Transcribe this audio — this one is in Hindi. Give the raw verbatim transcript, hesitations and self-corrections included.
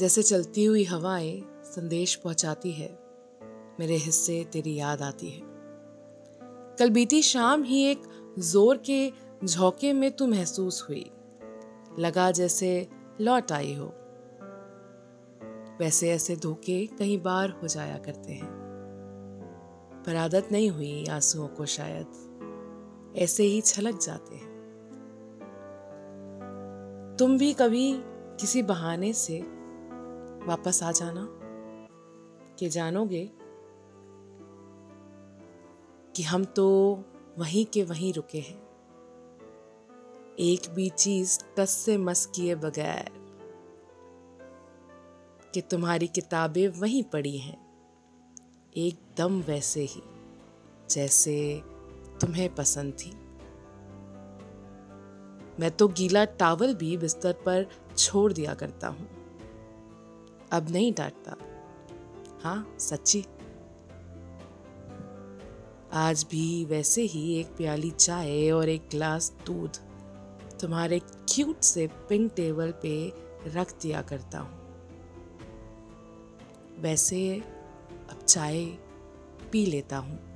जैसे चलती हुई हवाएं संदेश पहुंचाती है, मेरे हिस्से तेरी याद आती है। कल बीती शाम ही एक जोर के झोंके में तू महसूस हुई, लगा जैसे लौट आई हो। वैसे ऐसे धोखे कई बार हो जाया करते हैं, पर आदत नहीं हुई आंसुओं को, शायद ऐसे ही छलक जाते हैं। तुम भी कभी किसी बहाने से वापस आ जाना, कि जानोगे कि हम तो वहीं के वहीं रुके हैं, एक भी चीज टस से मस किए बगैर, कि तुम्हारी किताबें वहीं पड़ी हैं, एकदम वैसे ही जैसे तुम्हें पसंद थी। मैं तो गीला टॉवल भी बिस्तर पर छोड़ दिया करता हूं, अब नहीं डांटता। हाँ सच्ची, आज भी वैसे ही एक प्याली चाय और एक ग्लास दूध तुम्हारे क्यूट से पिंक टेबल पे रख दिया करता हूं। वैसे अब चाय पी लेता हूं।